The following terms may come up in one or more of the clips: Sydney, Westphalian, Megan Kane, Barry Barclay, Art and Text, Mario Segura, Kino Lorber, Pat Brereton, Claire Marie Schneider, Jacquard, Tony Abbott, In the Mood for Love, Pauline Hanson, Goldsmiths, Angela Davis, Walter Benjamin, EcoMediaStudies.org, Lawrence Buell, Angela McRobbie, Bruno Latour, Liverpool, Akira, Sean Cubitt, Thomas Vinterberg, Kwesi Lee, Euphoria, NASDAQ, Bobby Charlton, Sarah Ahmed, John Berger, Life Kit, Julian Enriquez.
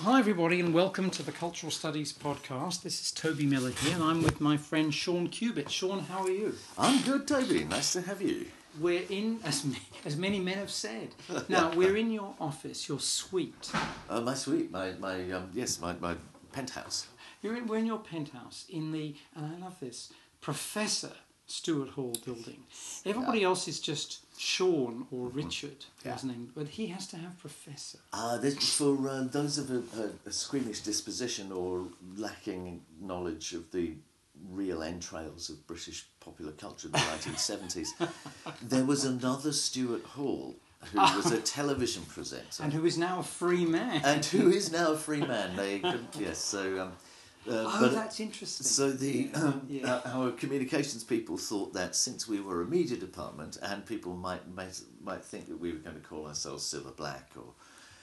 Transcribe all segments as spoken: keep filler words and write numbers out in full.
Hi everybody and welcome to the Cultural Studies podcast. This is Toby Miller here and I'm with my friend Sean Cubitt. Sean, how are you? I'm good, Toby. Nice to have you. We're in, as, as many men have said, now we're in your office, your suite. Uh, my suite, my, my um, yes, my, my penthouse. You're in, we're in your penthouse in the, and I love this, Professor Stuart Hall building. Everybody yeah. else is just Sean or Richard, yeah. his name, but he has to have Professor. Uh, for uh, those of a, a squeamish disposition or lacking knowledge of the real entrails of British popular culture in the nineteen seventies, there was another Stuart Hall who was a television presenter. And who is now a free man. And who is now a free man. They couldn't, yes, so... Um, Uh, oh, but, that's interesting. So the yeah, um, yeah. Uh, our communications people thought that since we were a media department and people might might, might think that we were going to call ourselves Silver Black or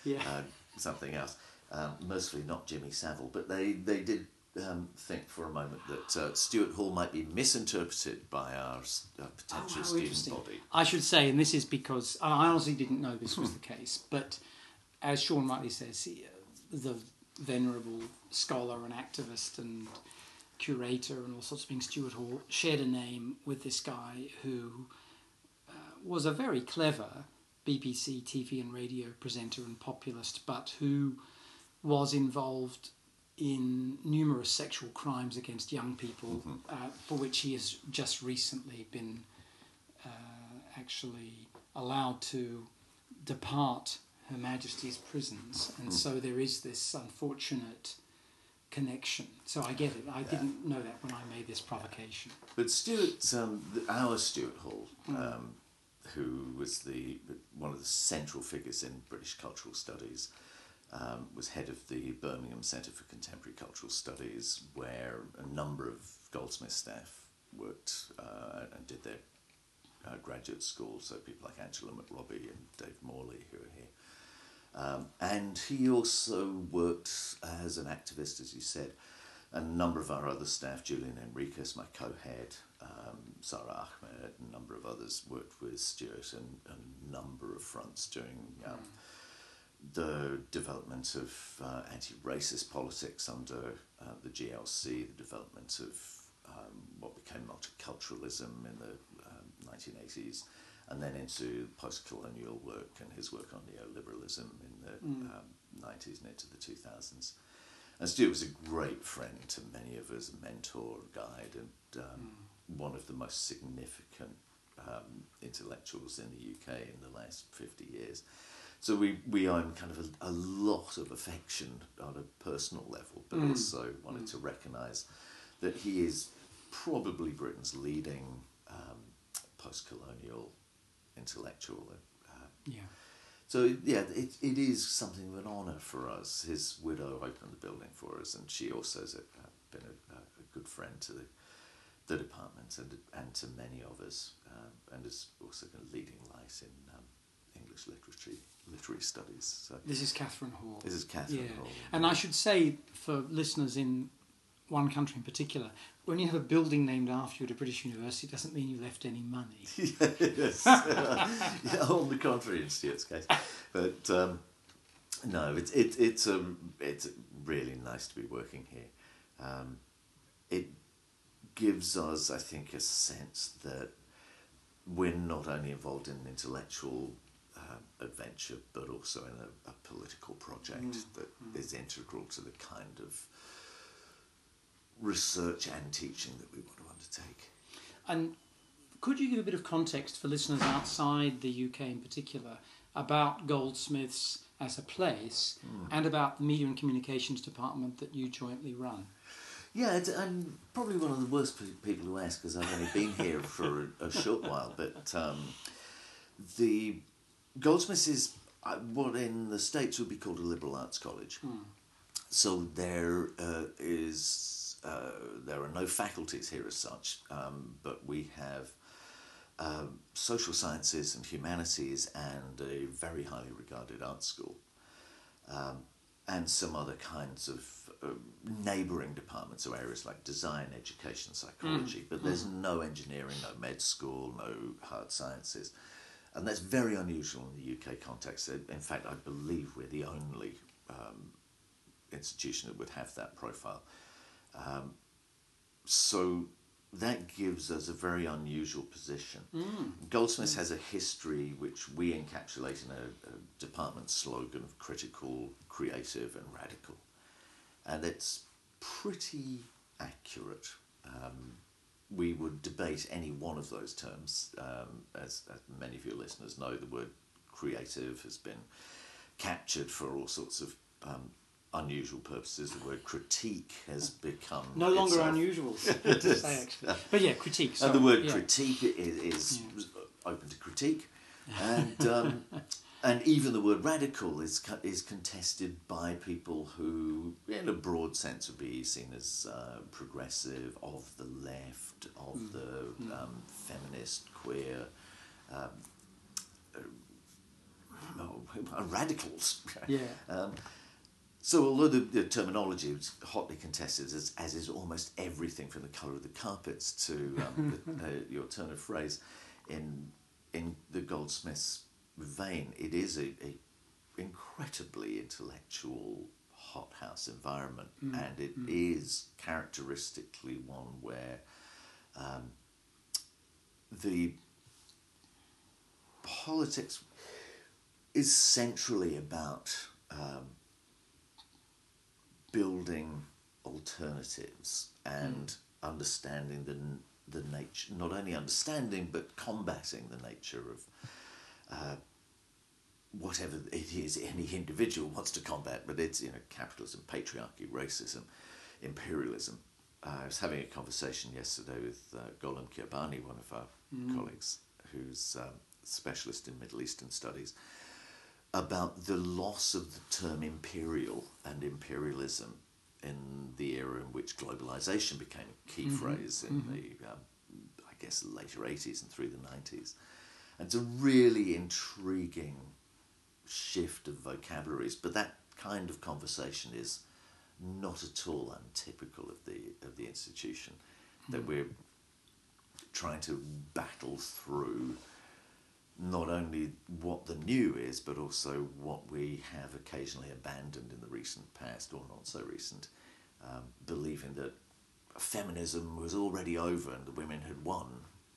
yeah. uh, something else, um, mostly not Jimmy Savile, but they, they did um, think for a moment that uh, Stuart Hall might be misinterpreted by our uh, potential oh, student body. I should say, and this is because I honestly didn't know this was the case, but as Sean rightly says, he, uh, the venerable scholar and activist and curator and all sorts of things, Stuart Hall, shared a name with this guy who uh, was a very clever B B C T V and radio presenter and populist, but who was involved in numerous sexual crimes against young people, mm-hmm. uh, for which he has just recently been uh, actually allowed to depart Her Majesty's prisons, and mm. so there is this unfortunate connection. So I get it. I yeah. didn't know that when I made this provocation. Yeah. But Stuart, um, our Stuart Hall, mm. um, who was the one of the central figures in British cultural studies, um, was head of the Birmingham Centre for Contemporary Cultural Studies, where a number of Goldsmiths staff worked uh, and did their uh, graduate school. So people like Angela McRobbie and Dave Morley, who are here. Um, and he also worked as an activist, as you said, and a number of our other staff, Julian Enriquez, my co-head, um, Sarah Ahmed, a number of others worked with Stuart and a number of fronts during um, the development of uh, anti-racist politics under uh, the G L C, the development of um, what became multiculturalism in the um, nineteen eighties. And then into post-colonial work and his work on neoliberalism in the mm. um, nineties and into the two thousands. And Stuart was a great friend to many of us, a mentor, guide, and um, mm. one of the most significant um, intellectuals in the U K in the last fifty years. So we, we owe him kind of a, a lot of affection on a personal level, but mm. also wanted mm. to recognise that he is probably Britain's leading um, post-colonial intellectual. Uh, yeah. So, yeah, it, it is something of an honour for us. His widow opened the building for us, and she also has uh, been a, a good friend to the, the department and and to many of us, uh, and is also a leading light in um, English literature, literary studies. So this is Catherine Hall. This is Catherine yeah. Hall. And I should say, for listeners in one country in particular, when you have a building named after you at a British university, it doesn't mean you left any money. Yes, uh, yeah, on the contrary in Stuart's case. But um, no, it, it, it's, um, it's really nice to be working here. Um, it gives us, I think, a sense that we're not only involved in an intellectual uh, adventure, but also in a, a political project mm. that mm. is integral to the kind of research and teaching that we want to undertake. And could you give a bit of context for listeners outside the U K in particular about Goldsmiths as a place mm. and about the media and communications department that you jointly run? Yeah, it's, I'm probably one of the worst people to ask because I've only been here for a, a short while, but um, the Goldsmiths is what in the States would be called a liberal arts college. Mm. So there uh, is... Uh, there are no faculties here as such, um, but we have uh, social sciences and humanities and a very highly regarded art school um, and some other kinds of uh, neighbouring departments or areas like design, education, psychology, mm. but there's mm. no engineering, no med school, no hard sciences, and that's very unusual in the U K context. In fact, I believe we're the only um, institution that would have that profile. Um, so that gives us a very unusual position. Mm. Goldsmiths mm. has a history which we encapsulate in a, a department slogan of critical, creative and radical. And it's pretty accurate. Um, we would debate any one of those terms. Um, as, as many of your listeners know, the word creative has been captured for all sorts of um, unusual purposes. The word critique has become no longer itself. unusual to say, actually. But yeah, critique. Sorry. And the word yeah. critique is, is yeah. open to critique, and um, and even the word radical is is contested by people who, in a broad sense, would be seen as uh, progressive, of the left, of mm. the mm. Um, feminist, queer. Um, No, radicals. Yeah. Um, so although the, the terminology is hotly contested, as, as is almost everything from the colour of the carpets to um, the, uh, your turn of phrase, in in the Goldsmiths vein, it is a, a incredibly intellectual hothouse environment, mm. and it mm. is characteristically one where um, the politics is centrally about um, building alternatives and mm. understanding the the nature, not only understanding but combating the nature of uh, whatever it is any individual wants to combat. But it's, you know, capitalism, patriarchy, racism, imperialism. Uh, I was having a conversation yesterday with uh, Golan Kirbani, one of our mm. colleagues, who's um, a specialist in Middle Eastern studies, about the loss of the term imperial and imperialism in the era in which globalization became a key mm-hmm. phrase in mm-hmm. the, um, I guess, later eighties and through the nineties. And it's a really intriguing shift of vocabularies, but that kind of conversation is not at all untypical of the, of the institution, mm-hmm. that we're trying to battle through not only what the new is, but also what we have occasionally abandoned in the recent past, or not so recent, um, believing that feminism was already over and the women had won,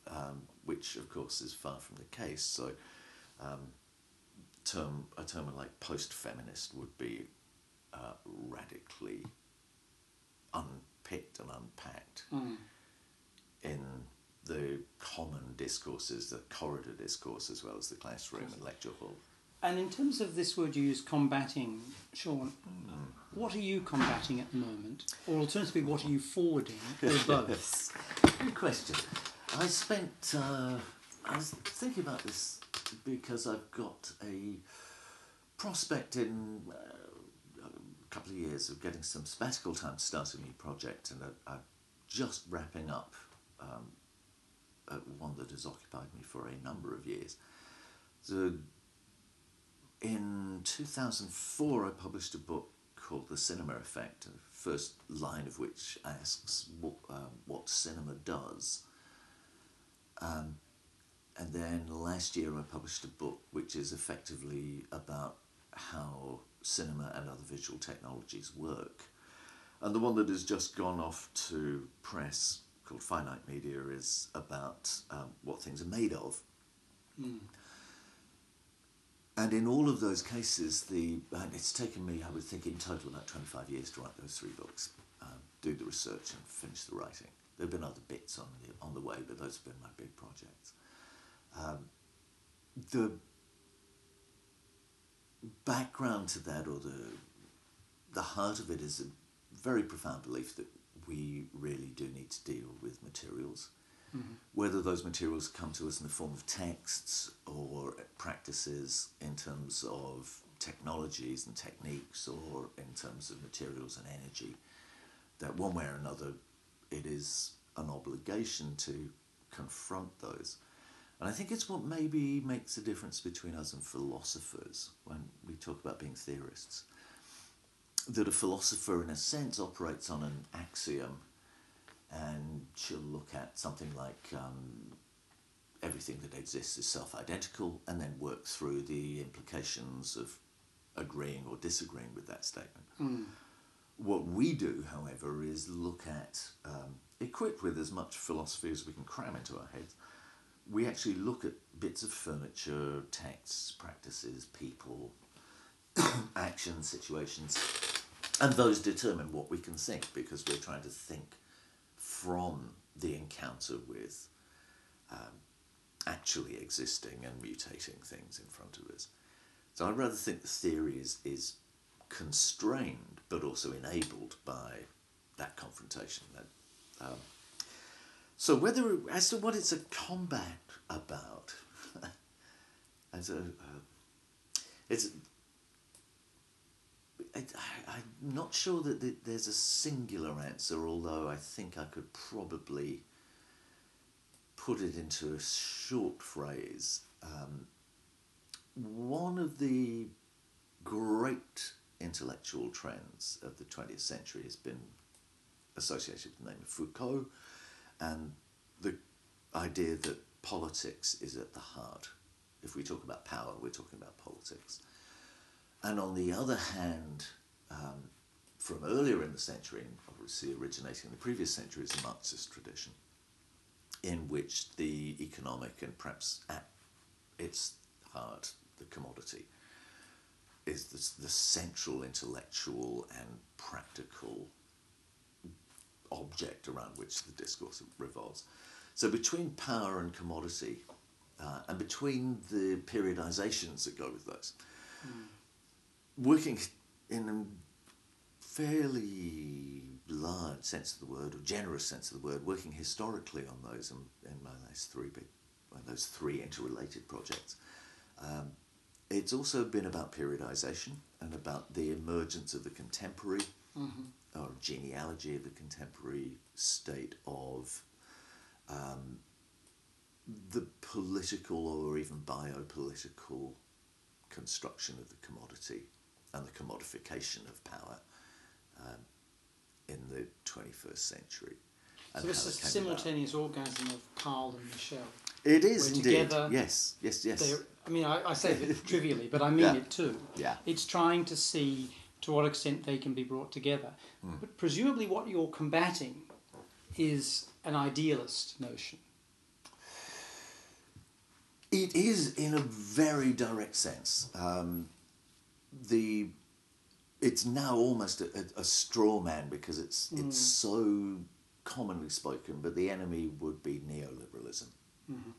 um, which of course is far from the case. So um, term a term like post-feminist would be uh, radically unpicked and unpacked mm. in the common discourses, the corridor discourse, as well as the classroom and lecture hall. And in terms of this word you use, combating, Sean, mm. what are you combating at the moment? Or alternatively, what are you forwarding, or both? Good question. I spent, uh, I was thinking about this because I've got a prospect in uh, a couple of years of getting some sabbatical time to start a new project, and I'm just wrapping up um, Uh, one that has occupied me for a number of years. So in two thousand four I published a book called The Cinema Effect, the first line of which asks what, uh, what cinema does. Um, and then last year I published a book which is effectively about how cinema and other visual technologies work. And the one that has just gone off to press, called Finite Media, is about um, what things are made of. Mm. And in all of those cases, the and it's taken me, I would think, in total about twenty-five years to write those three books, um, do the research and finish the writing. There have been other bits on the, on the way, but those have been my big projects. Um, the background to that, or the the heart of it, is a very profound belief that we really do need to deal with materials, mm-hmm. whether those materials come to us in the form of texts or practices in terms of technologies and techniques, or in terms of materials and energy, that one way or another it is an obligation to confront those. And I think it's what maybe makes the difference between us and philosophers when we talk about being theorists. That a philosopher, in a sense, operates on an axiom, and she'll look at something like um, everything that exists is self-identical, and then work through the implications of agreeing or disagreeing with that statement. Mm. What we do, however, is look at, um, equipped with as much philosophy as we can cram into our heads, we actually look at bits of furniture, texts, practices, people, actions, situations, and those determine what we can think, because we're trying to think from the encounter with um, actually existing and mutating things in front of us. So I rather think the theory is, is constrained but also enabled by that confrontation. That, um, so whether, as to what it's a combat about, as a, uh, it's, it, I, I'm not sure that th there's a singular answer, although I think I could probably put it into a short phrase. Um, one of the great intellectual trends of the twentieth century has been associated with the name of Foucault and the idea that politics is at the heart. If we talk about power, we're talking about politics. And on the other hand, um, from earlier in the century, and obviously originating in the previous century, is the Marxist tradition, in which the economic, and perhaps at its heart, the commodity, is the, the central intellectual and practical object around which the discourse revolves. So between power and commodity, uh, and between the periodizations that go with those, mm. working in a fairly large sense of the word, or generous sense of the word, working historically on those in, in my last three big, well, those three interrelated projects, um, it's also been about periodization and about the emergence of the contemporary, mm-hmm. or genealogy of the contemporary state of um, the political or even biopolitical construction of the commodity and the commodification of power um, in the twenty-first century. So this is a simultaneous orgasm of Carl and Michelle. It is indeed. Yes, yes, yes. I mean, I, I say it trivially, but I mean yeah. it too. Yeah. It's trying to see to what extent they can be brought together. Mm. But presumably what you're combating is an idealist notion. It is, in a very direct sense. Um, the It's now almost a, a, a straw man because it's, mm. it's so commonly spoken, but the enemy would be neoliberalism. Mm-hmm.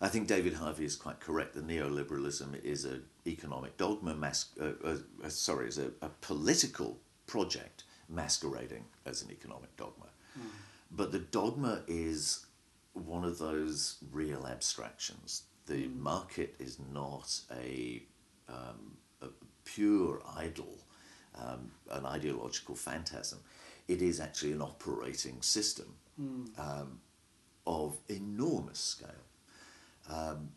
I think David Harvey is quite correct. The neoliberalism is an economic dogma, mas uh, uh, uh, sorry, is a, a political project masquerading as an economic dogma. Mm. But the dogma is one of those real abstractions. The mm. market is not a, um, a pure idol, um, an ideological phantasm. It is actually an operating system mm. um, of enormous scale. Um,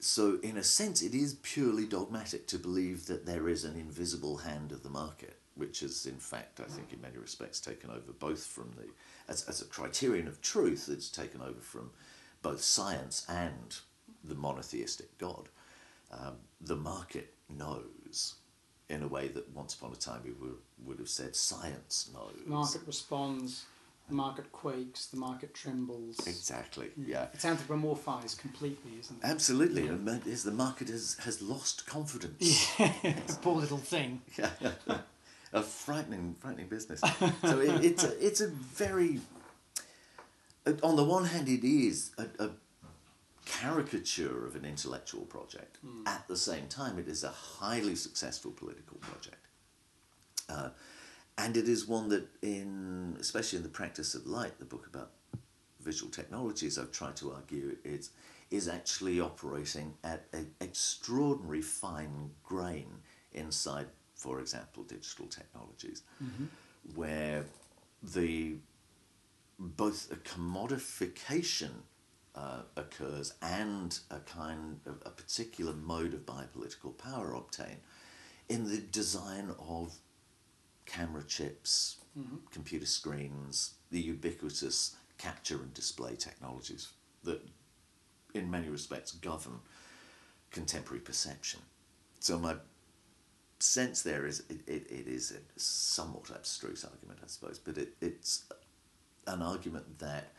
so in a sense it is purely dogmatic to believe that there is an invisible hand of the market, which is in fact I think in many respects taken over both from the, as, as a criterion of truth, it's taken over from both science and the monotheistic God. Um, the market knows in a way that once upon a time we would, would have said science knows. Market responds. The market quakes, the market trembles. Exactly, yeah. It's anthropomorphised completely, isn't it? Absolutely. Yeah. Is the market has, has lost confidence. Yeah. Poor little thing. Yeah. A frightening, frightening business. So it, it's, a, it's a very... On the one hand, it is a, a caricature of an intellectual project. Mm. At the same time, it is a highly successful political project. Uh, And it is one that, in especially in The Practice of Light, the book about visual technologies, I've tried to argue it is actually operating at an extraordinary fine grain inside, for example, digital technologies, mm-hmm. where the both a commodification uh, occurs and a kind of a particular mode of biopolitical power obtained in the design of camera chips, mm-hmm. computer screens, the ubiquitous capture and display technologies that in many respects govern contemporary perception. So my sense there is it, it, it is a somewhat abstruse argument, I suppose, but it, it's an argument that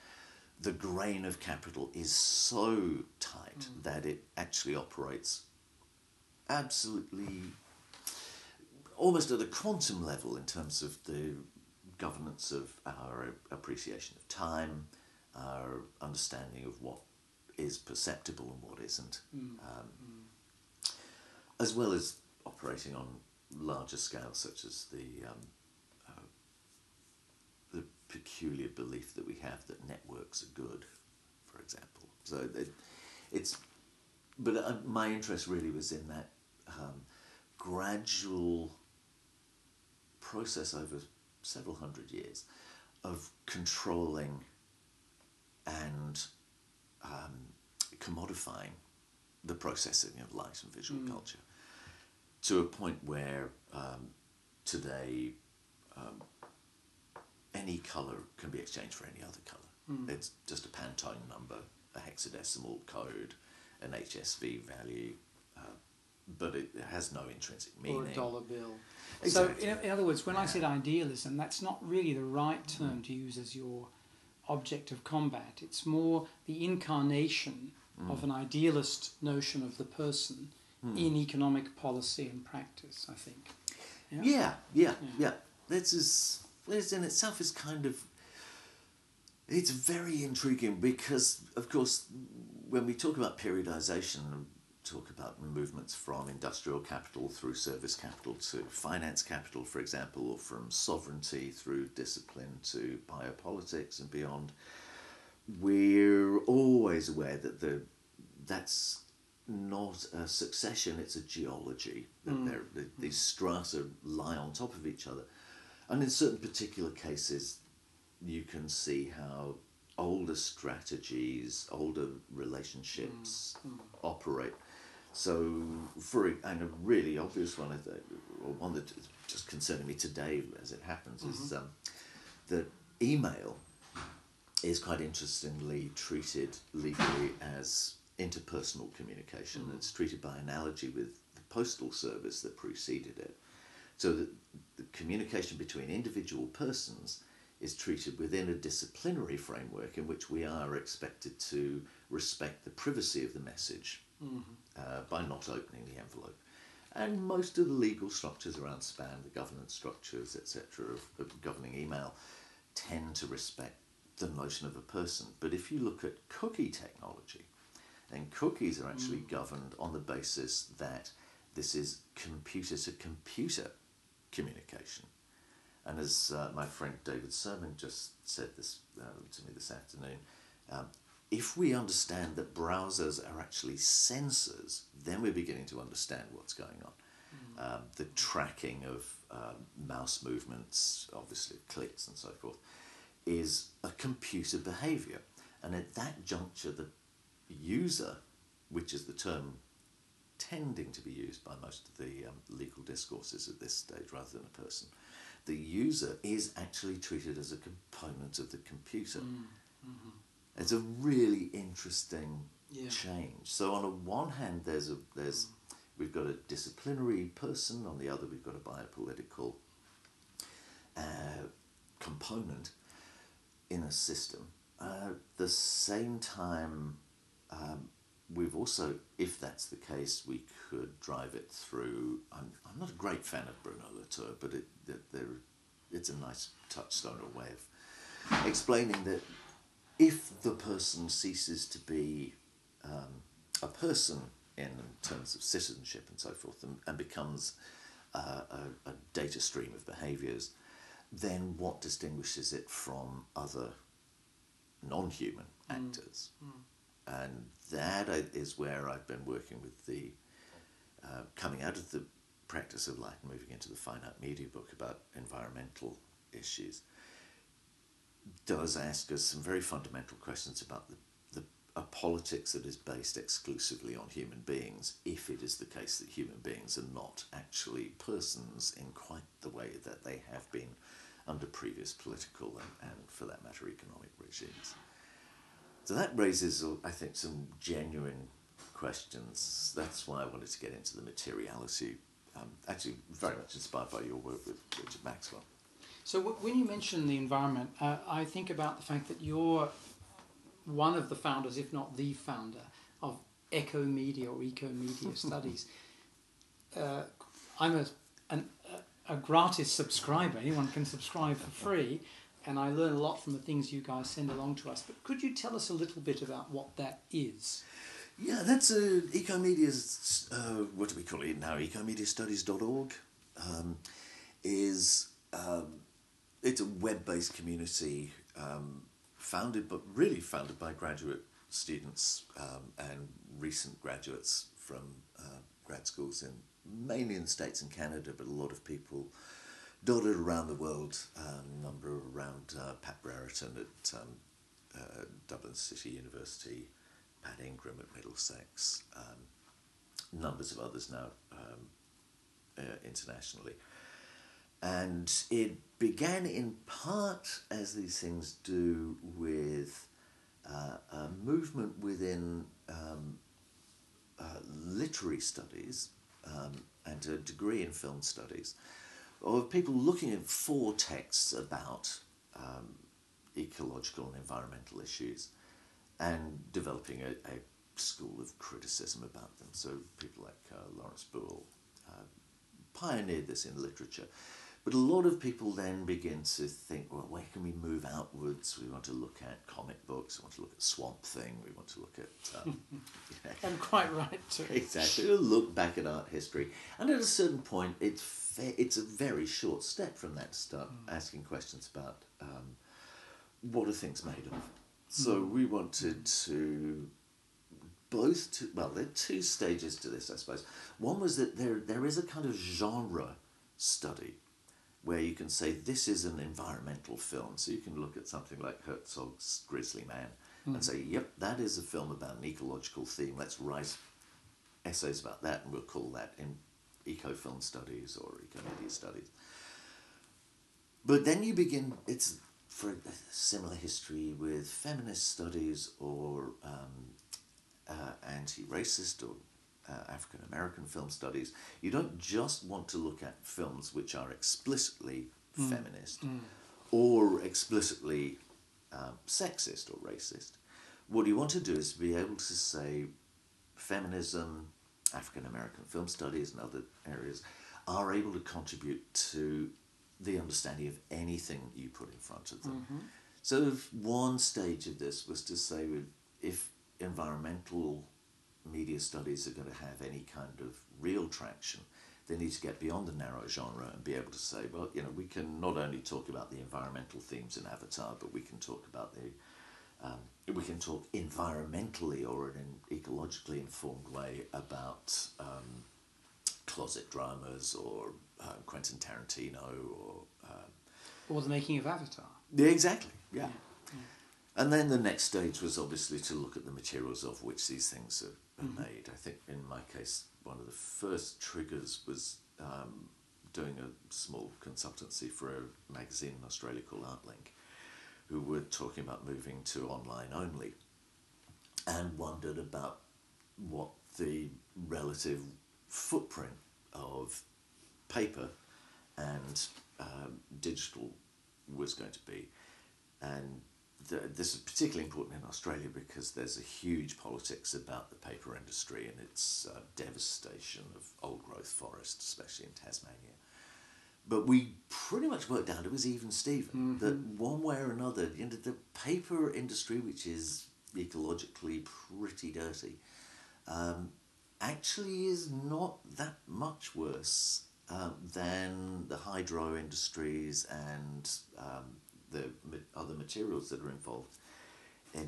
the grain of capital is so tight mm. that it actually operates absolutely almost at a quantum level in terms of the governance of our appreciation of time, our understanding of what is perceptible and what isn't, mm. Um, mm. as well as operating on larger scales such as the um, uh, the peculiar belief that we have that networks are good, for example. So it, it's, but uh, my interest really was in that um, gradual process over several hundred years of controlling and um, commodifying the processing of light and visual mm. culture to a point where um, today um, any colour can be exchanged for any other colour. Mm. It's just a Pantone number, a hexadecimal code, an H S V value, uh, but it has no intrinsic meaning. Or a dollar bill. Exactly. So in, in other words, when yeah. I said idealism, that's not really the right term mm. to use as your object of combat. It's more the incarnation mm. of an idealist notion of the person mm. in economic policy and practice, I think. Yeah, yeah, yeah. yeah. yeah. This is, this in itself is kind of, it's very intriguing because, of course, when we talk about periodization, talk about movements from industrial capital through service capital to finance capital, for example, or from sovereignty through discipline to biopolitics and beyond, we're always aware that the that's not a succession, it's a geology. Mm. That they're, the, these strata lie on top of each other. And in certain particular cases, you can see how older strategies, older relationships mm. Mm. operate. So, for a, and a really obvious one, or one that is just concerning me today as it happens, mm-hmm. is um, that email is quite interestingly treated legally as interpersonal communication. Mm-hmm. It's treated by analogy with the postal service that preceded it. So that the communication between individual persons is treated within a disciplinary framework in which we are expected to respect the privacy of the message. Mm-hmm. Uh, by not opening the envelope. And most of the legal structures around SPAN, the governance structures, et cetera, of, of governing email, tend to respect the notion of a person. But if you look at cookie technology, then cookies are actually mm. governed on the basis that this is computer-to-computer communication. And as uh, my friend David Sermon just said this uh, to me this afternoon, um, if we understand that browsers are actually sensors, then we're beginning to understand what's going on. Mm. Um, the tracking of um, mouse movements, obviously clicks and so forth, is a computer behavior. And at that juncture, the user, which is the term tending to be used by most of the um, legal discourses at this stage rather than a person, the user is actually treated as a component of the computer. Mm. Mm-hmm. It's a really interesting yeah. change. So on the one hand, there's a there's mm. we've got a disciplinary person. On the other, we've got a biopolitical uh, component in a system. Uh, at the same time, um, we've also, if that's the case, we could drive it through. I'm I'm not a great fan of Bruno Latour, but it that there, it's a nice touchstone or way of explaining that. If the person ceases to be um, a person in terms of citizenship and so forth and, and becomes uh, a, a data stream of behaviours, then what distinguishes it from other non-human actors? Mm. Mm. And that is where I've been working with the, uh, coming out of the practice of light and moving into the finite media book about environmental issues. Does ask us some very fundamental questions about the, the a politics that is based exclusively on human beings, if it is the case that human beings are not actually persons in quite the way that they have been under previous political and, and for that matter, economic regimes. So that raises, I think, some genuine questions. That's why I wanted to get into the materiality um, actually very much inspired by your work with Richard Maxwell. So w when you mention the environment, uh, I think about the fact that you're one of the founders, if not the founder, of EcoMedia or EcoMedia Studies. Uh, I'm a, an, a gratis subscriber. Anyone can subscribe for free, and I learn a lot from the things you guys send along to us. But could you tell us a little bit about what that is? Yeah, that's a EcoMedia's, uh, what do we call it now, eco media studies dot org, um, is, um, it's a web-based community um, founded, but really founded by graduate students um, and recent graduates from uh, grad schools, in mainly in the States and Canada, but a lot of people dotted around the world, um, a number around uh, Pat Brereton at um, uh, Dublin City University, Pat Ingram at Middlesex, um, numbers of others now um, uh, internationally. And it began in part, as these things do, with uh, a movement within um, uh, literary studies um, and a degree in film studies of people looking at four texts about um, ecological and environmental issues, and developing a, a school of criticism about them. So people like uh, Lawrence Buell uh, pioneered this in literature. But a lot of people then begin to think, well, where can we move outwards? We want to look at comic books, we want to look at Swamp Thing, we want to look at... Um, you know, I'm quite right too. Exactly. We'll look back at art history. And at a certain point, it's, fa it's a very short step from that to start mm. asking questions about um, what are things made of? So we wanted to both, to, well, there are two stages to this, I suppose. One was that there there is a kind of genre study where you can say this is an environmental film. So you can look at something like Herzog's Grizzly Man mm. and say, yep, that is a film about an ecological theme. Let's write essays about that, and we'll call that in eco-film studies or eco-media studies. But then you begin, it's... for a similar history with feminist studies or um, uh, anti-racist or uh, African-American film studies. You don't just want to look at films which are explicitly mm. feminist mm. or explicitly uh, sexist or racist. What you want to do is be able to say feminism, African-American film studies and other areas are able to contribute to the understanding of anything you put in front of them. Mm-hmm. So one stage of this was to say, if environmental media studies are going to have any kind of real traction, they need to get beyond the narrow genre and be able to say, well, you know, we can not only talk about the environmental themes in Avatar, but we can talk about the, um, we can talk environmentally or in an ecologically informed way about um, closet dramas or Uh, Quentin Tarantino or... Um, or the making of Avatar. Yeah, exactly, yeah. Yeah, yeah. And then the next stage was obviously to look at the materials of which these things are, are mm-hmm. made. I think in my case, one of the first triggers was um, doing a small consultancy for a magazine in Australia called Artlink, who were talking about moving to online only and wondered about what the relative footprint of paper and um, digital was going to be. And the, this is particularly important in Australia because there's a huge politics about the paper industry and its uh, devastation of old growth forests, especially in Tasmania. But we pretty much worked out, it was even Stephen, mm-hmm. that one way or another, you know, the paper industry, which is ecologically pretty dirty, um, actually is not that much worse Um, than the hydro industries and um, the ma other materials that are involved in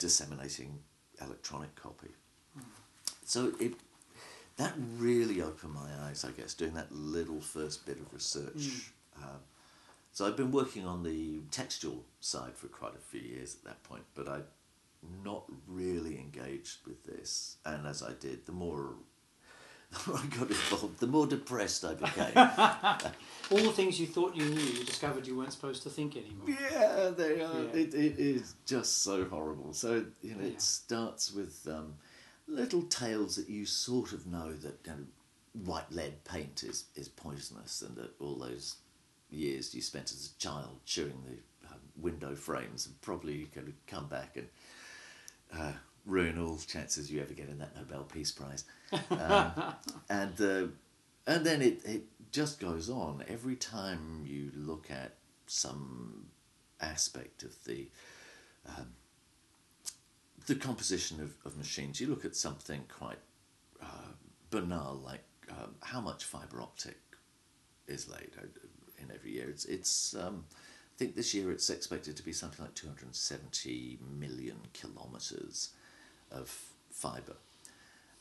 disseminating electronic copy. Mm. So it, that really opened my eyes, I guess, doing that little first bit of research. Mm. Um, so I've been working on the textual side for quite a few years at that point, but I'm not really engaged with this. And as I did, the more The more I got involved, the more depressed I became. All the things you thought you knew, you discovered you weren't supposed to think anymore. Yeah, they are. Yeah. It, it is just so horrible. So, you know, yeah. It starts with um, little tales that you sort of know that, you know, white lead paint is, is poisonous, and that all those years you spent as a child chewing the um, window frames are probably going to come back and uh, ruin all chances you ever get in that Nobel Peace Prize. Um, and uh, and then it, it just goes on. Every time you look at some aspect of the um, the composition of, of machines, you look at something quite uh, banal, like um, how much fibre optic is laid in every year. It's, it's um, I think this year it's expected to be something like two hundred seventy million kilometres of fibre.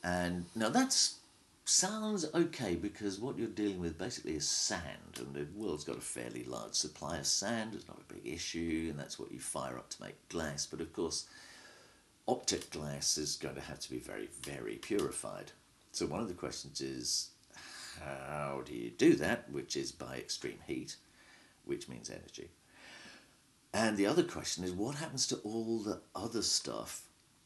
And now that's sounds okay, because what you're dealing with basically is sand, and the world's got a fairly large supply of sand. It's not a big issue, and that's what you fire up to make glass. But of course, optic glass is going to have to be very, very purified. So one of the questions is, how do you do that? Which is by extreme heat, which means energy. And the other question is, what happens to all the other stuff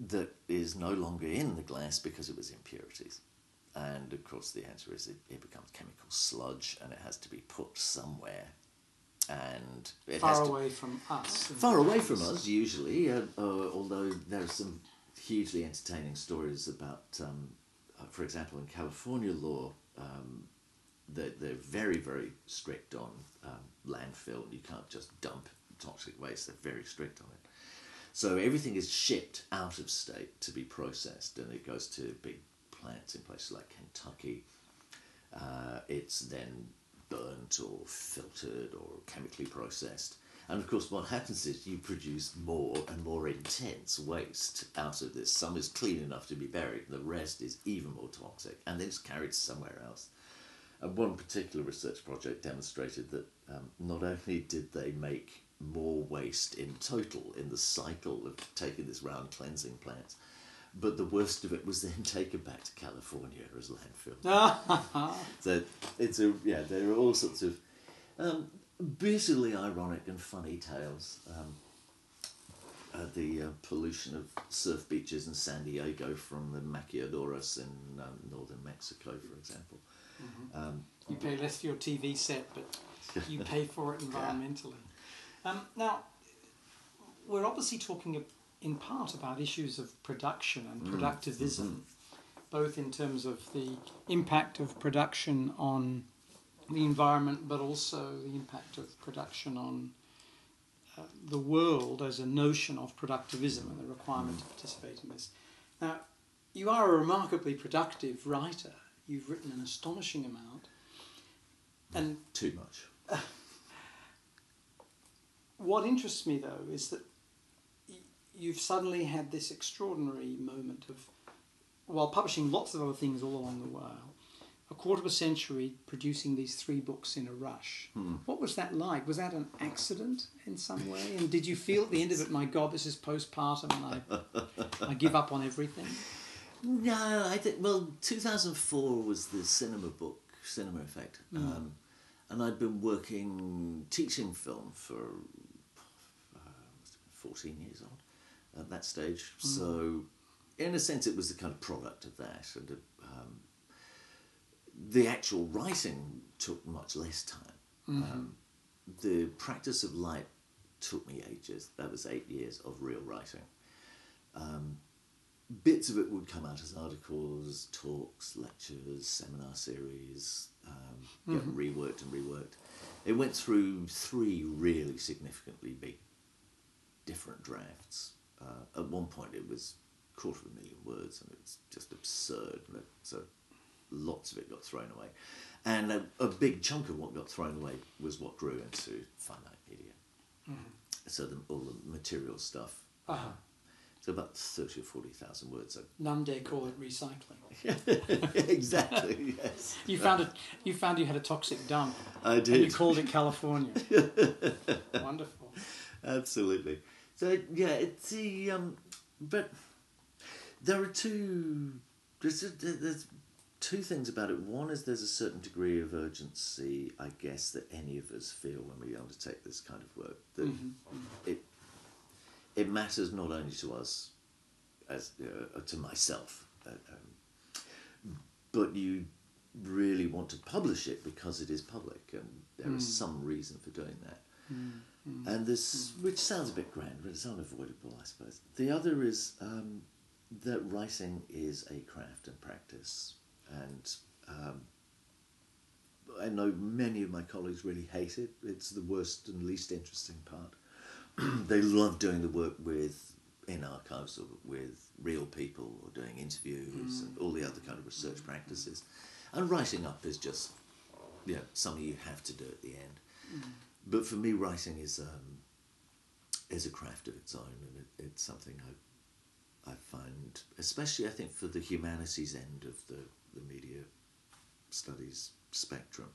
that is no longer in the glass because it was impurities? And of course the answer is it, it becomes chemical sludge, and it has to be put somewhere. And it far has away to, from us. Far away from us, usually, uh, uh, although there are some hugely entertaining stories about, um, uh, for example, in California law, um, they're, they're very, very strict on um, landfill. You can't just dump toxic waste. They're very strict on it. So everything is shipped out of state to be processed, and it goes to big plants in places like Kentucky. Uh, it's then burnt or filtered or chemically processed, and of course what happens is you produce more and more intense waste out of this. Some is clean enough to be buried, and the rest is even more toxic, and then it's carried somewhere else. And one particular research project demonstrated that um, not only did they make more waste in total in the cycle of taking this round cleansing plants, but the worst of it was then taken back to California as landfill. So it's a yeah. There are all sorts of um, bitterly ironic and funny tales. Um, uh, the uh, pollution of surf beaches in San Diego from the maquiladoras in um, northern Mexico, for example. Mm-hmm. um, you pay less for your T V set, but you pay for it environmentally. Yeah. Um, now, we're obviously talking about, in part, about issues of production and productivism, mm-hmm. both in terms of the impact of production on the environment, but also the impact of production on uh, the world as a notion of productivism and the requirement to participate in this. Now, you are a remarkably productive writer. You've written an astonishing amount. And too much. What interests me, though, is that you've suddenly had this extraordinary moment of, while publishing lots of other things all along the while, a quarter of a century producing these three books in a rush. Hmm. What was that like? Was that an accident in some way? And did you feel at the end of it, my God, this is postpartum and I, I give up on everything? No, I think, well, two thousand four was the cinema book, Cinema Effect. Mm. Um, and I'd been working, teaching film for uh, fourteen years old at that stage. Mm. So in a sense it was the kind of product of that, and um, the actual writing took much less time. Mm-hmm. Um, the practice of light took me ages. That was eight years of real writing. Um, bits of it would come out as articles, talks, lectures, seminar series, um, mm-hmm. get reworked and reworked. It went through three really significantly big different drafts. Uh, at one point it was a quarter of a million words, and it was just absurd, so lots of it got thrown away. And a, a big chunk of what got thrown away was what grew into finite media. Mm-hmm. So the, all the material stuff. Uh-huh. So about thirty or forty thousand words. None dare call it recycling. Exactly, yes. You found, it, you found you had a toxic dump. I did. And you called it California. Wonderful. Absolutely. So yeah, it's the um, but there are two. There's, there's two things about it. One is there's a certain degree of urgency, I guess, that any of us feel when we undertake this kind of work. That mm-hmm. it it matters not only to us, as uh, to myself, uh, um, but you really want to publish it because it is public, and there mm. is some reason for doing that. Mm. Mm. And this, mm. which sounds a bit grand, but it's unavoidable, I suppose. The other is um, that writing is a craft and practice, and um, I know many of my colleagues really hate it. It's the worst and least interesting part. They love doing the work with in archives or with real people or doing interviews mm. and all the other kind of research practices. And writing up is just, you know, something you have to do at the end. Mm. But for me, writing is um, is a craft of its own, and it, it's something I I find, especially I think for the humanities end of the, the media studies spectrum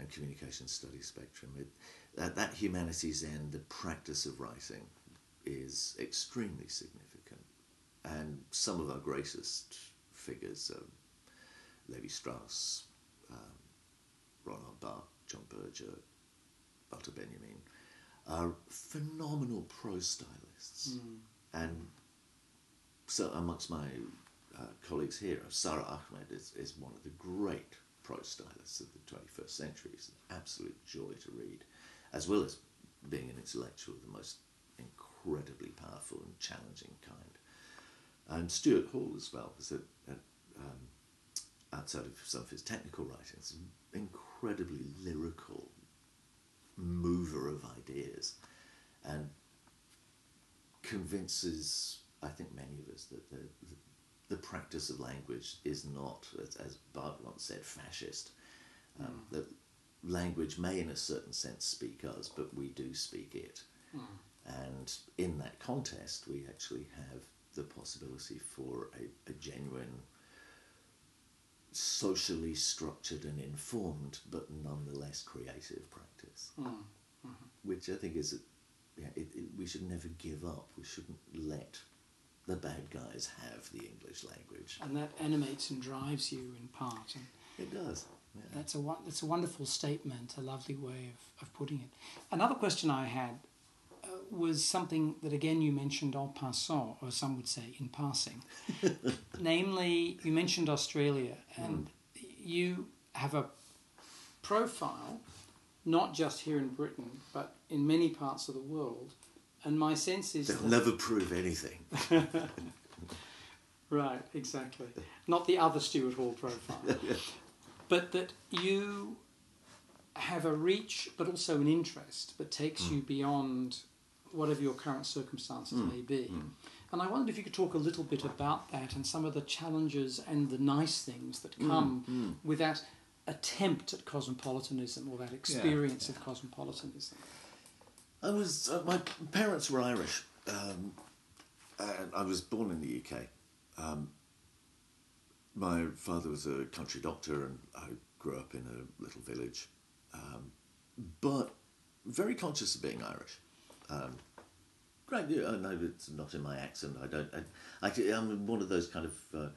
and communication studies spectrum, it, at that humanities end, the practice of writing is extremely significant. And some of our greatest figures, um, Lévi-Strauss, um, Roland Barthes, John Berger, Walter Benjamin, are phenomenal prose stylists. Mm. And so amongst my uh, colleagues here, Sarah Ahmed is, is one of the great prose stylists of the twenty-first century. It's an absolute joy to read, as well as being an intellectual of the most incredibly powerful and challenging kind. And Stuart Hall as well, is at, at, um, outside of some of his technical writings, incredibly lyrical mover of ideas, and convinces, I think, many of us that the, the, the practice of language is not, as, as Barthes once said, fascist. Um, mm. That language may, in a certain sense, speak us, but we do speak it. Mm. And in that contest, we actually have the possibility for a, a genuine, socially structured and informed, but nonetheless creative practice, mm. Mm-hmm. which I think is, yeah, it, it, we should never give up. We shouldn't let the bad guys have the English language. And that animates and drives you in part. And it does. Yeah. That's a that's a wonderful statement, a lovely way of, of putting it. Another question I had uh, was something that, again, you mentioned en passant, or some would say in passing. Namely, you mentioned Australia, and mm. you have a profile, not just here in Britain, but in many parts of the world. And my sense is... They'll never prove anything. Right, exactly. Not the other Stuart Hall profile. But that you have a reach, but also an interest, that takes mm. you beyond whatever your current circumstances mm. may be. Mm. And I wondered if you could talk a little bit about that and some of the challenges and the nice things that come mm. Mm. with that attempt at cosmopolitanism, or that experience yeah, yeah. of cosmopolitanism. I was, uh, my parents were Irish, um, and I was born in the U K. Um, my father was a country doctor, and I grew up in a little village, um, but very conscious of being Irish. Um, right, I know it's not in my accent, I don't, I, I, I'm one of those kind of uh,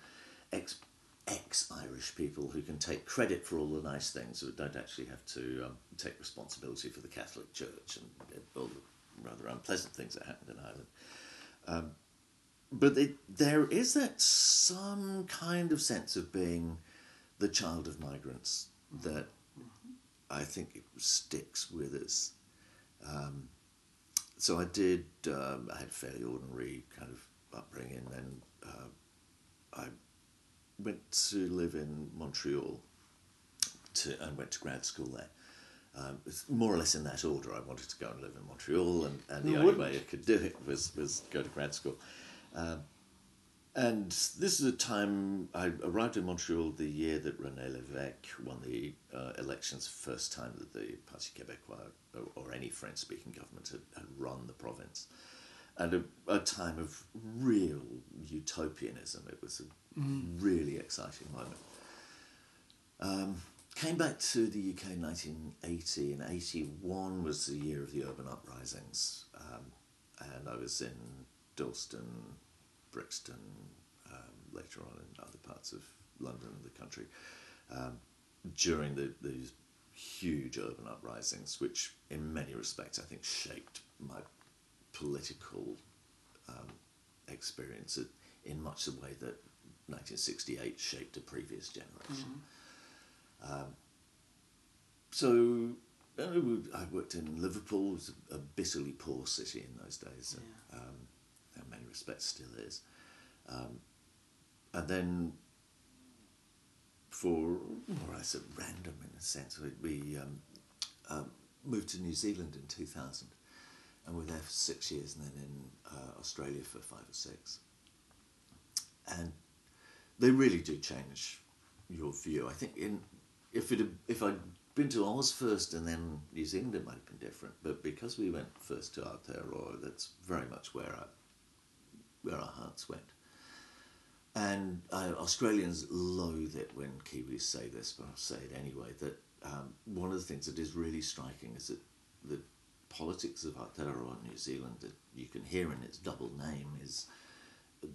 ex, ex-Irish people who can take credit for all the nice things, but don't actually have to um, take responsibility for the Catholic Church and all the rather unpleasant things that happened in Ireland. Um, but it, there is that some kind of sense of being the child of migrants that I think it sticks with us. Um, so I did, um, I had a fairly ordinary kind of upbringing, and uh, I went to live in Montreal to, and went to grad school there. Um, it's more or less in that order. I wanted to go and live in Montreal, and, and the only way I could do it was, was go to grad school. Uh, and this is a time I arrived in Montreal the year that René Lévesque won the uh, elections, the first time that the Parti Québécois or, or any French-speaking government had, had run the province. And a, a time of real utopianism. It was a mm. really exciting moment. Um, came back to the U K in nineteen eighty, and eighty-one was the year of the urban uprisings. Um, and I was in Dalston, Brixton, um, later on in other parts of London and the country, um, during the, these huge urban uprisings, which in many respects I think shaped my political um, experience in much the way that nineteen sixty-eight shaped a previous generation. Um, so I worked in Liverpool, it was a bitterly poor city in those days, yeah. and, um, in many respects still is. Um, and then for more or less at random, in a sense, we, we um, um, moved to New Zealand in two thousand, and we were there for six years and then in uh, Australia for five or six. And they really do change your view. I think in if it if I'd been to Oz first and then New Zealand, it might have been different. But because we went first to Aotearoa, that's very much where our, where our hearts went. And uh, Australians loathe it when Kiwis say this, but I'll say it anyway, that um, one of the things that is really striking is that the politics of Aotearoa in New Zealand that you can hear in its double name is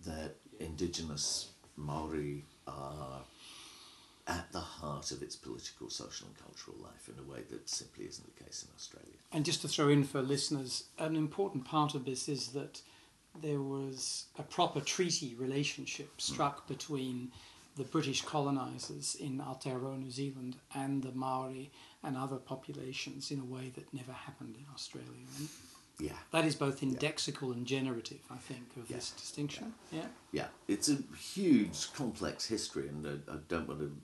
that indigenous Maori are at the heart of its political, social and cultural life in a way that simply isn't the case in Australia. And just to throw in for listeners, an important part of this is that there was a proper treaty relationship struck mm. between the British colonisers in Aotearoa, New Zealand, and the Maori and other populations in a way that never happened in Australia. Right? Yeah. That is both indexical yeah. and generative, I think, of yeah. this distinction. Yeah. yeah. Yeah. It's a huge, complex history, and I don't want to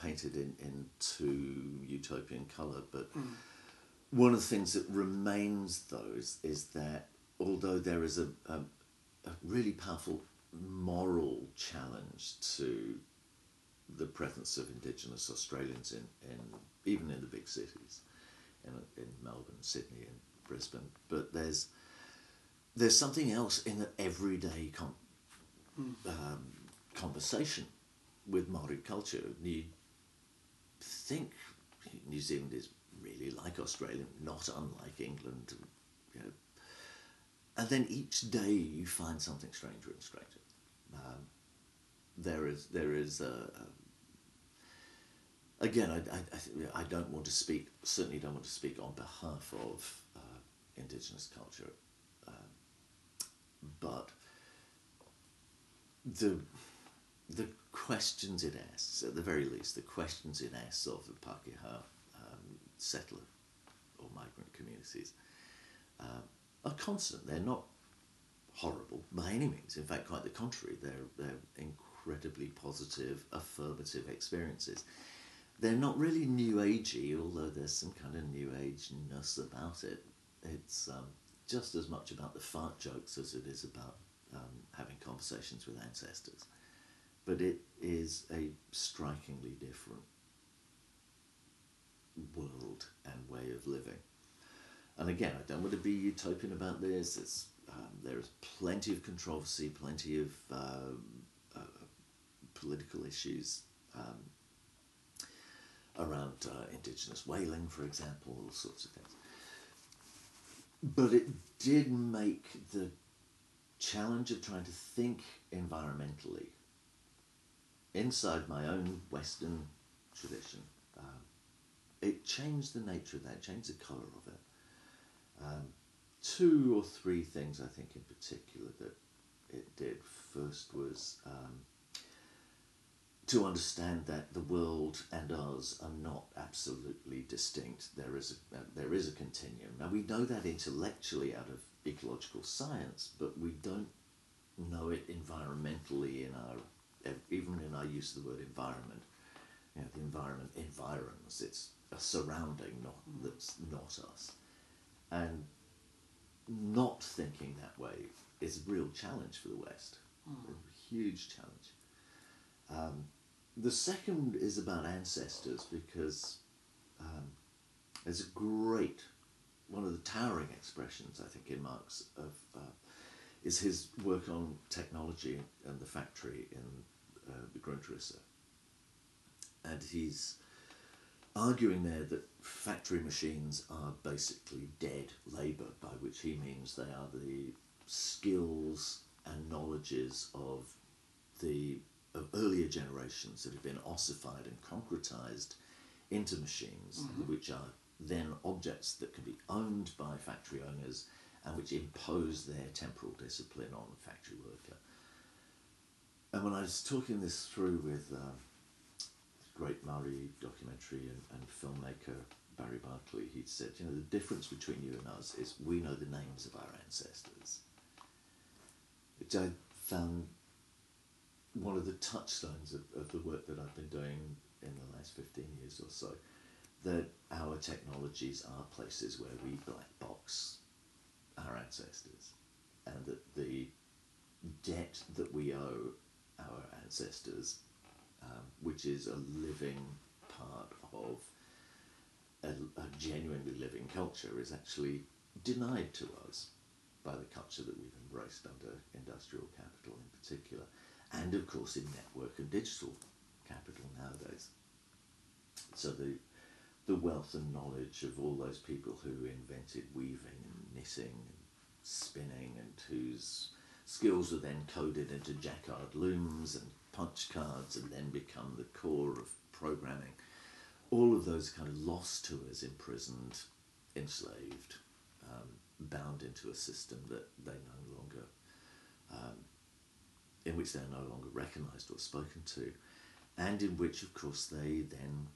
paint it in, in too utopian colour, but mm. one of the things that remains, though, is, is that although there is a, a, a really powerful moral challenge to the presence of Indigenous Australians in, in even in the big cities, in, in Melbourne, Sydney, and Brisbane, but there's there's something else in the everyday com um, conversation with Maori culture. You think New Zealand is really like Australia, not unlike England, you know, and then each day you find something stranger and stranger. Um, there is there is a, a Again, I, I, I don't want to speak, certainly don't want to speak on behalf of uh, Indigenous culture, um, but the, the questions it asks, at the very least, the questions it asks of the Pākehā um, settler or migrant communities um, are constant. They're not horrible by any means. In fact, quite the contrary. They're, they're incredibly positive, affirmative experiences. They're not really new agey, although there's some kind of new age-ness about it. It's um, just as much about the fart jokes as it is about um, having conversations with ancestors. But it is a strikingly different world and way of living. And again, I don't want to be utopian about this. It's, um, there is plenty of controversy, plenty of um, uh, political issues, um, around uh, indigenous whaling, for example, all sorts of things. But it did make the challenge of trying to think environmentally inside my own Western tradition. Um, it changed the nature of that, changed the colour of it. Um, two or three things, I think, in particular that it did. First was um, to understand that the world and ours are not absolutely distinct. There is a, uh, there is a continuum. Now, we know that intellectually out of ecological science, but we don't know it environmentally in our, even in our use of the word environment. You know, the environment environs, it's a surrounding not, that's not us. And not thinking that way is a real challenge for the West, mm. a huge challenge. Um, The second is about ancestors, because um, there's a great, one of the towering expressions, I think, in Marx of, uh, is his work on technology and the factory in uh, the Grundrisse. And he's arguing there that factory machines are basically dead labour, by which he means they are the skills and knowledges of the of earlier generations that have been ossified and concretized into machines, mm-hmm. which are then objects that can be owned by factory owners and which impose their temporal discipline on the factory worker. And when I was talking this through with uh, great Maori documentary and, and filmmaker Barry Barclay, he'd said, you know, the difference between you and us is we know the names of our ancestors, which I found one of the touchstones of, of the work that I've been doing in the last fifteen years or so, that our technologies are places where we black box our ancestors, and that the debt that we owe our ancestors, um, which is a living part of a, a genuinely living culture, is actually denied to us by the culture that we've embraced under industrial capital in particular, and of course in network and digital capital nowadays. So the the wealth and knowledge of all those people who invented weaving and knitting and spinning, and whose skills are then coded into jacquard looms and punch cards and then become the core of programming, all of those kind of lost to us, imprisoned, enslaved, um, bound into a system that they no longer, um, in which they're no longer recognised or spoken to, and in which, of course, they then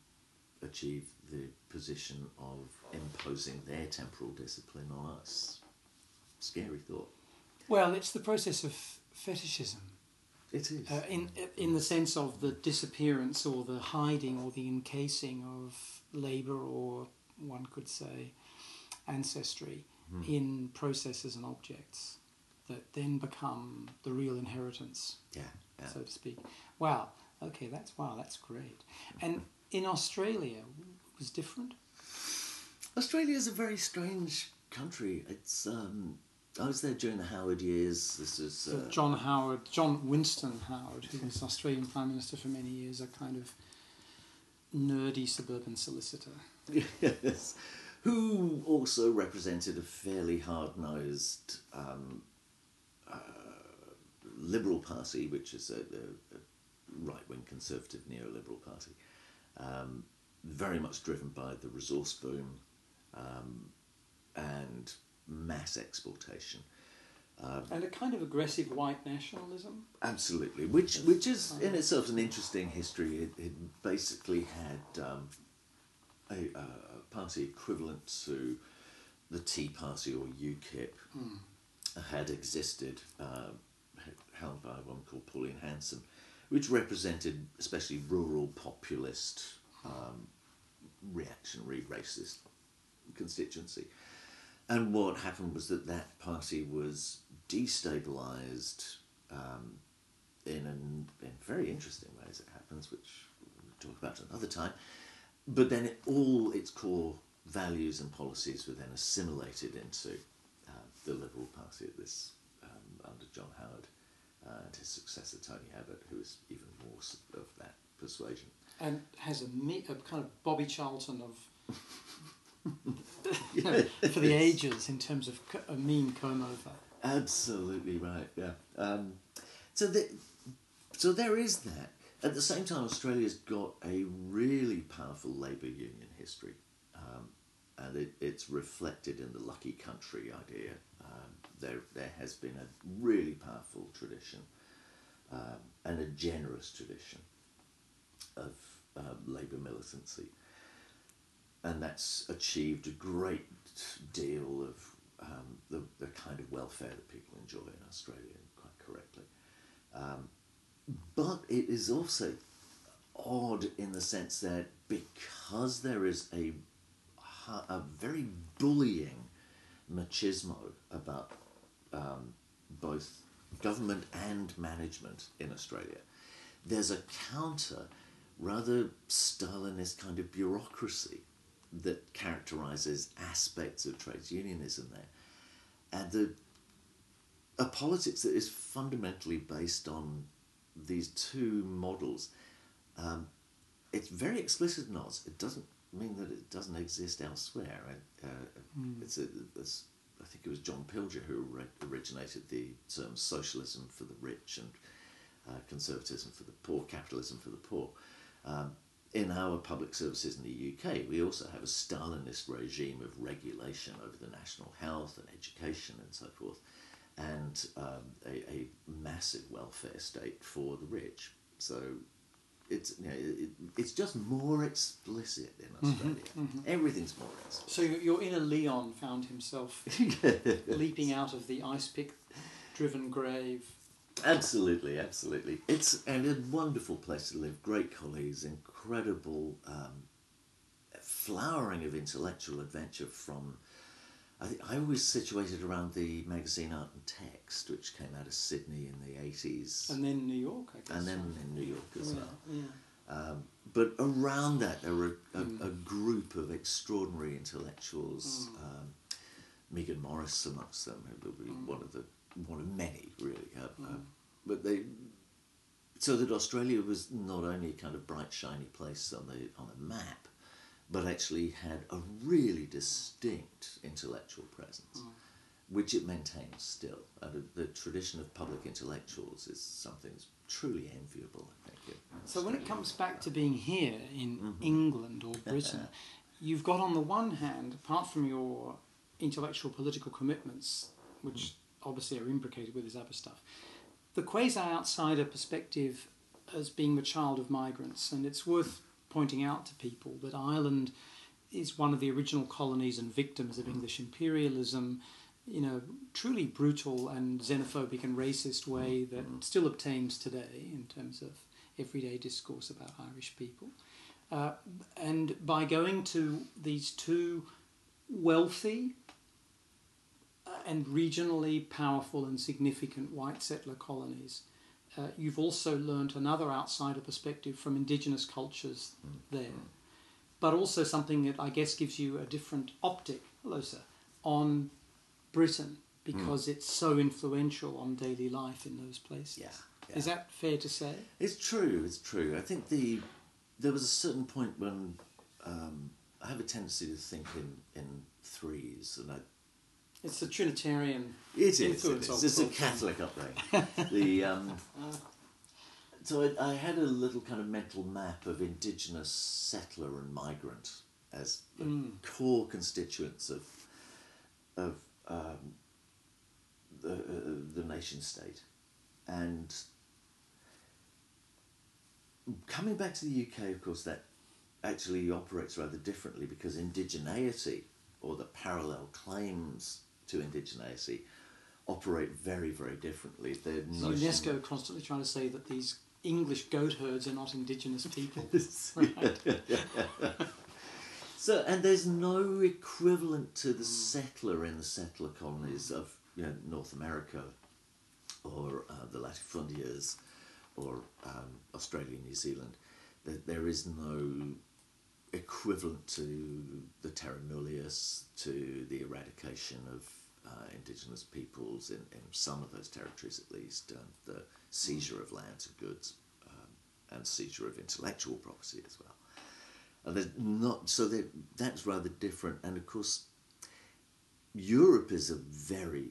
achieve the position of imposing their temporal discipline on us. Scary thought. Well, it's the process of fetishism. It is. Uh, in, in the sense of the disappearance or the hiding or the encasing of labour, or one could say ancestry, hmm. in processes and objects that then become the real inheritance, yeah, yeah. so to speak. Wow, okay, that's wow, that's great. And in Australia, it was different? Australia is a very strange country. It's... Um, I was there during the Howard years. This is uh, John Howard, John Winston Howard, who was Australian Prime Minister for many years, a kind of nerdy suburban solicitor. Yes, who also represented a fairly hard-nosed um, uh, Liberal Party, which is a, a, a right-wing conservative neoliberal party, um, very much driven by the resource boom um, and mass exportation, um, and a kind of aggressive white nationalism. Absolutely, which which is in itself an interesting history. It, it basically had um, a, a party equivalent to the Tea Party or UKIP, mm. had existed, uh, held by one called Pauline Hanson, which represented especially rural populist, um, reactionary, racist constituency. And what happened was that that party was destabilised um, in, an, in very interesting ways, it happens, which we'll talk about another time. But then it, all its core values and policies were then assimilated into uh, the Liberal Party at this, um, under John Howard uh, and his successor, Tony Abbott, who is even more of that persuasion. And has a, me a kind of Bobby Charlton of... you know, for the ages, in terms of a mean comb over. Absolutely right. Yeah. Um, so, the, so there is that. At the same time, Australia's got a really powerful labour union history, um, and it, it's reflected in the lucky country idea. Um, there, there has been a really powerful tradition, um, and a generous tradition of uh, labour militancy. And that's achieved a great deal of um, the, the kind of welfare that people enjoy in Australia, quite correctly. Um, but it is also odd in the sense that because there is a, a very bullying machismo about um, both government and management in Australia, there's a counter, rather Stalinist kind of bureaucracy that characterises aspects of trades unionism there, and the a politics that is fundamentally based on these two models. Um, it's very explicit in Oz. It doesn't mean that it doesn't exist elsewhere. I, uh, mm. it's a, it's, I think it was John Pilger who originated the term socialism for the rich and uh, conservatism for the poor, capitalism for the poor. Um, In our public services in the U K, we also have a Stalinist regime of regulation over the national health and education and so forth, and um, a, a massive welfare state for the rich. So it's you know, it, it's just more explicit in Australia. Mm-hmm, mm-hmm. Everything's more explicit. So your inner Leon found himself leaping out of the ice pick-driven grave. Absolutely, absolutely. It's and a wonderful place to live. Great colleagues, incredible um, flowering of intellectual adventure from. I think I was situated around the magazine Art and Text, which came out of Sydney in the eighties. And then New York, I guess. And then so. in New York as yeah, well. Yeah. Um, but around that, there were a, mm. a group of extraordinary intellectuals, mm. um, Megan Morris amongst them, who would be mm. one of the one of many, really. Uh, mm. uh, but they, so that Australia was not only a kind of bright, shiny place on the on the map, but actually had a really distinct intellectual presence, mm. which it maintains still. Uh, the, the tradition of public intellectuals is something that's truly enviable, I think. So when it comes back to being here in mm-hmm. England or Britain, you've got on the one hand, apart from your intellectual political commitments, which mm. obviously are imbricated with this other stuff, the quasi-outsider perspective as being the child of migrants, and it's worth pointing out to people that Ireland is one of the original colonies and victims of English imperialism in a truly brutal and xenophobic and racist way that still obtains today in terms of everyday discourse about Irish people. Uh, and by going to these two wealthy and regionally powerful and significant white settler colonies, Uh, you've also learnt another outsider perspective from indigenous cultures there, but also something that I guess gives you a different optic, hello sir, on Britain, because mm. it's so influential on daily life in those places. Yeah, yeah. Is that fair to say? It's true, it's true. I think the there was a certain point when um, I have a tendency to think in, in threes, and I It's a Trinitarian it influence. It is. It's a Catholic upbringing. the, um, so I, I had a little kind of mental map of indigenous settler and migrant as mm. core constituents of of um, the uh, the nation state, and coming back to the U K, of course, that actually operates rather differently because indigeneity or the parallel claims to indigeneity operate very, very differently. They're so UNESCO constantly trying to say that these English goat herds are not indigenous people. Right? yeah, yeah, yeah. So, and there's no equivalent to the mm. settler in the settler colonies mm. of you know, North America or uh, the Latifundias or um, Australia, New Zealand. There, there is no equivalent to the terra nullius, to the eradication of uh, indigenous peoples in, in some of those territories at least, um, the seizure of lands and goods um, and seizure of intellectual property as well. And there's not, so that's rather different. And of course, Europe is a very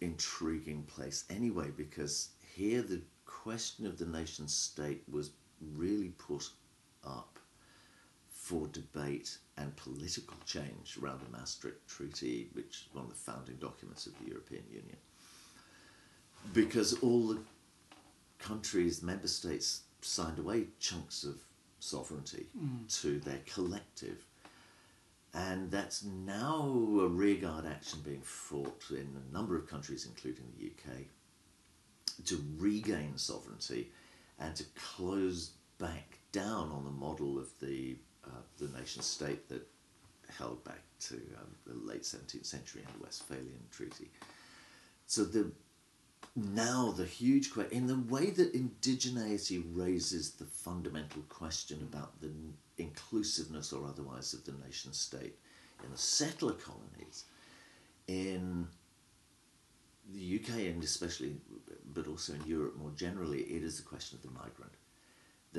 intriguing place anyway, because here the question of the nation state was really put up for debate and political change around the Maastricht Treaty, which is one of the founding documents of the European Union. Because all the countries, member states, signed away chunks of sovereignty mm. to their collective. And that's now a rearguard action being fought in a number of countries, including the U K, to regain sovereignty and to close back down on the model of the Uh, the nation-state that held back to um, the late seventeenth century and the Westphalian Treaty. So the now the huge question, in the way that indigeneity raises the fundamental question about the inclusiveness or otherwise of the nation-state in the settler colonies, in the U K and especially, but also in Europe more generally, it is the question of the migrant.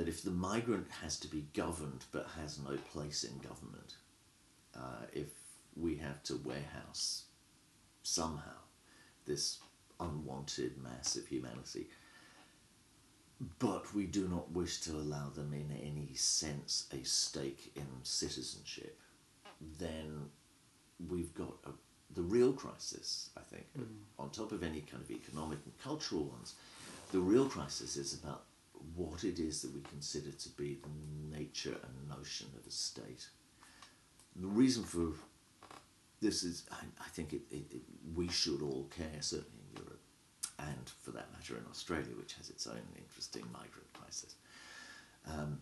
That if the migrant has to be governed but has no place in government, uh, if we have to warehouse somehow this unwanted mass of humanity, but we do not wish to allow them in any sense a stake in citizenship, then we've got a, the real crisis, I think, mm. on top of any kind of economic and cultural ones. The real crisis is about what it is that we consider to be the nature and notion of a state. The reason for this is, I, I think it, it, it, we should all care, certainly in Europe, and for that matter in Australia, which has its own interesting migrant crisis. Um,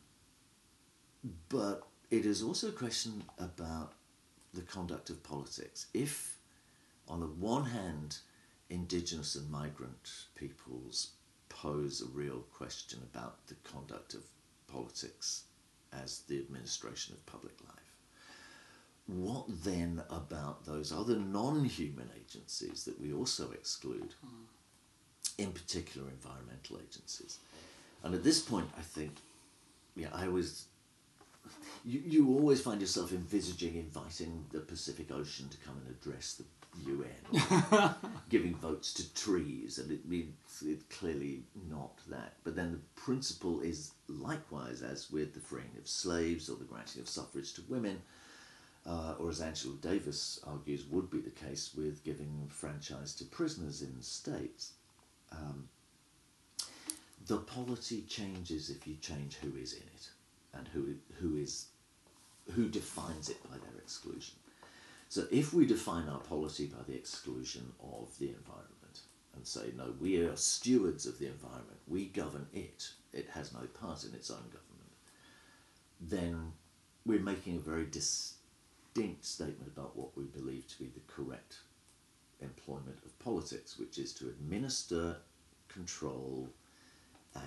but it is also a question about the conduct of politics. If, on the one hand, Indigenous and migrant peoples pose a real question about the conduct of politics as the administration of public life, what then about those other non-human agencies that we also exclude, in particular environmental agencies? And at this point, I think, yeah, I always, you, you always find yourself envisaging inviting the Pacific Ocean to come and address the U N, giving votes to trees, and it, it's it clearly not that. But then the principle is likewise, as with the freeing of slaves or the granting of suffrage to women, uh, or as Angela Davis argues would be the case with giving franchise to prisoners in the States. Um, the polity changes if you change who is in it and who who is who defines it by their exclusion. So if we define our polity by the exclusion of the environment and say, no, we are stewards of the environment, we govern it, it has no part in its own government, then we're making a very distinct statement about what we believe to be the correct employment of politics, which is to administer, control,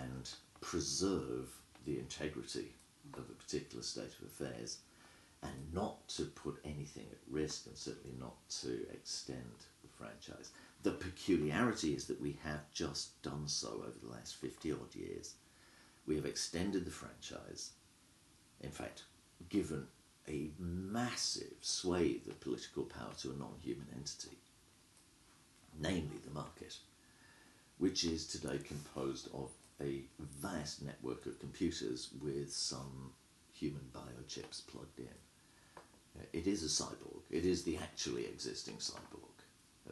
and preserve the integrity of a particular state of affairs, and not to put anything at risk, and certainly not to extend the franchise. The peculiarity is that we have just done so over the last fifty odd years. We have extended the franchise, in fact, given a massive swathe of political power to a non-human entity, namely the market, which is today composed of a vast network of computers with some human biochips plugged in. It is a cyborg. It is the actually existing cyborg,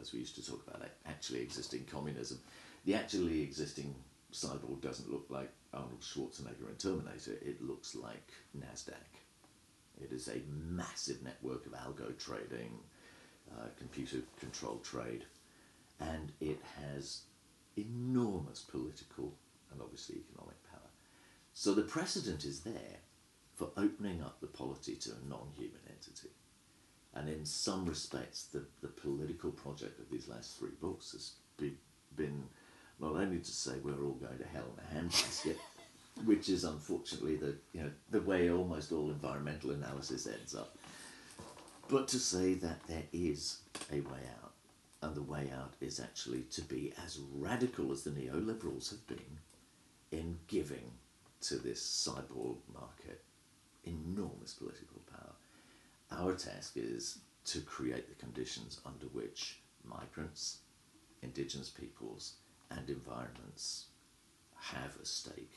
as we used to talk about actually existing communism. The actually existing cyborg doesn't look like Arnold Schwarzenegger in Terminator. It looks like NASDAQ. It is a massive network of algo trading, uh, computer controlled trade, and it has enormous political and obviously economic power. So the precedent is there for opening up the polity to a non-human entity. And in some respects, the, the political project of these last three books has be, been not only to say we're all going to hell in a handbasket, which is unfortunately the, you know, the way almost all environmental analysis ends up, but to say that there is a way out. And the way out is actually to be as radical as the neoliberals have been in giving to this cyborg market enormous political power. Our task is to create the conditions under which migrants, Indigenous peoples, and environments have a stake,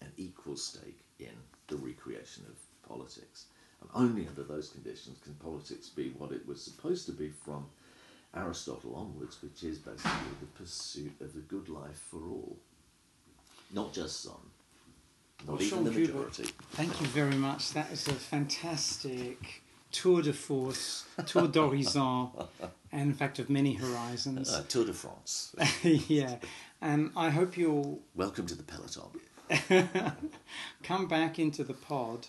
an equal stake in the recreation of politics. And only under those conditions can politics be what it was supposed to be from Aristotle onwards, which is basically the pursuit of the good life for all, not just some. Well, Sean Cubitt, thank you very much. That is a fantastic tour de force, tour d'horizon, and in fact of many horizons. Uh, tour de France. Yeah, and I hope you'll... Welcome to the peloton. Come back into the pod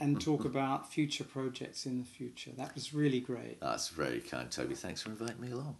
and talk about future projects in the future. That was really great. That's very kind, Toby. Thanks for inviting me along.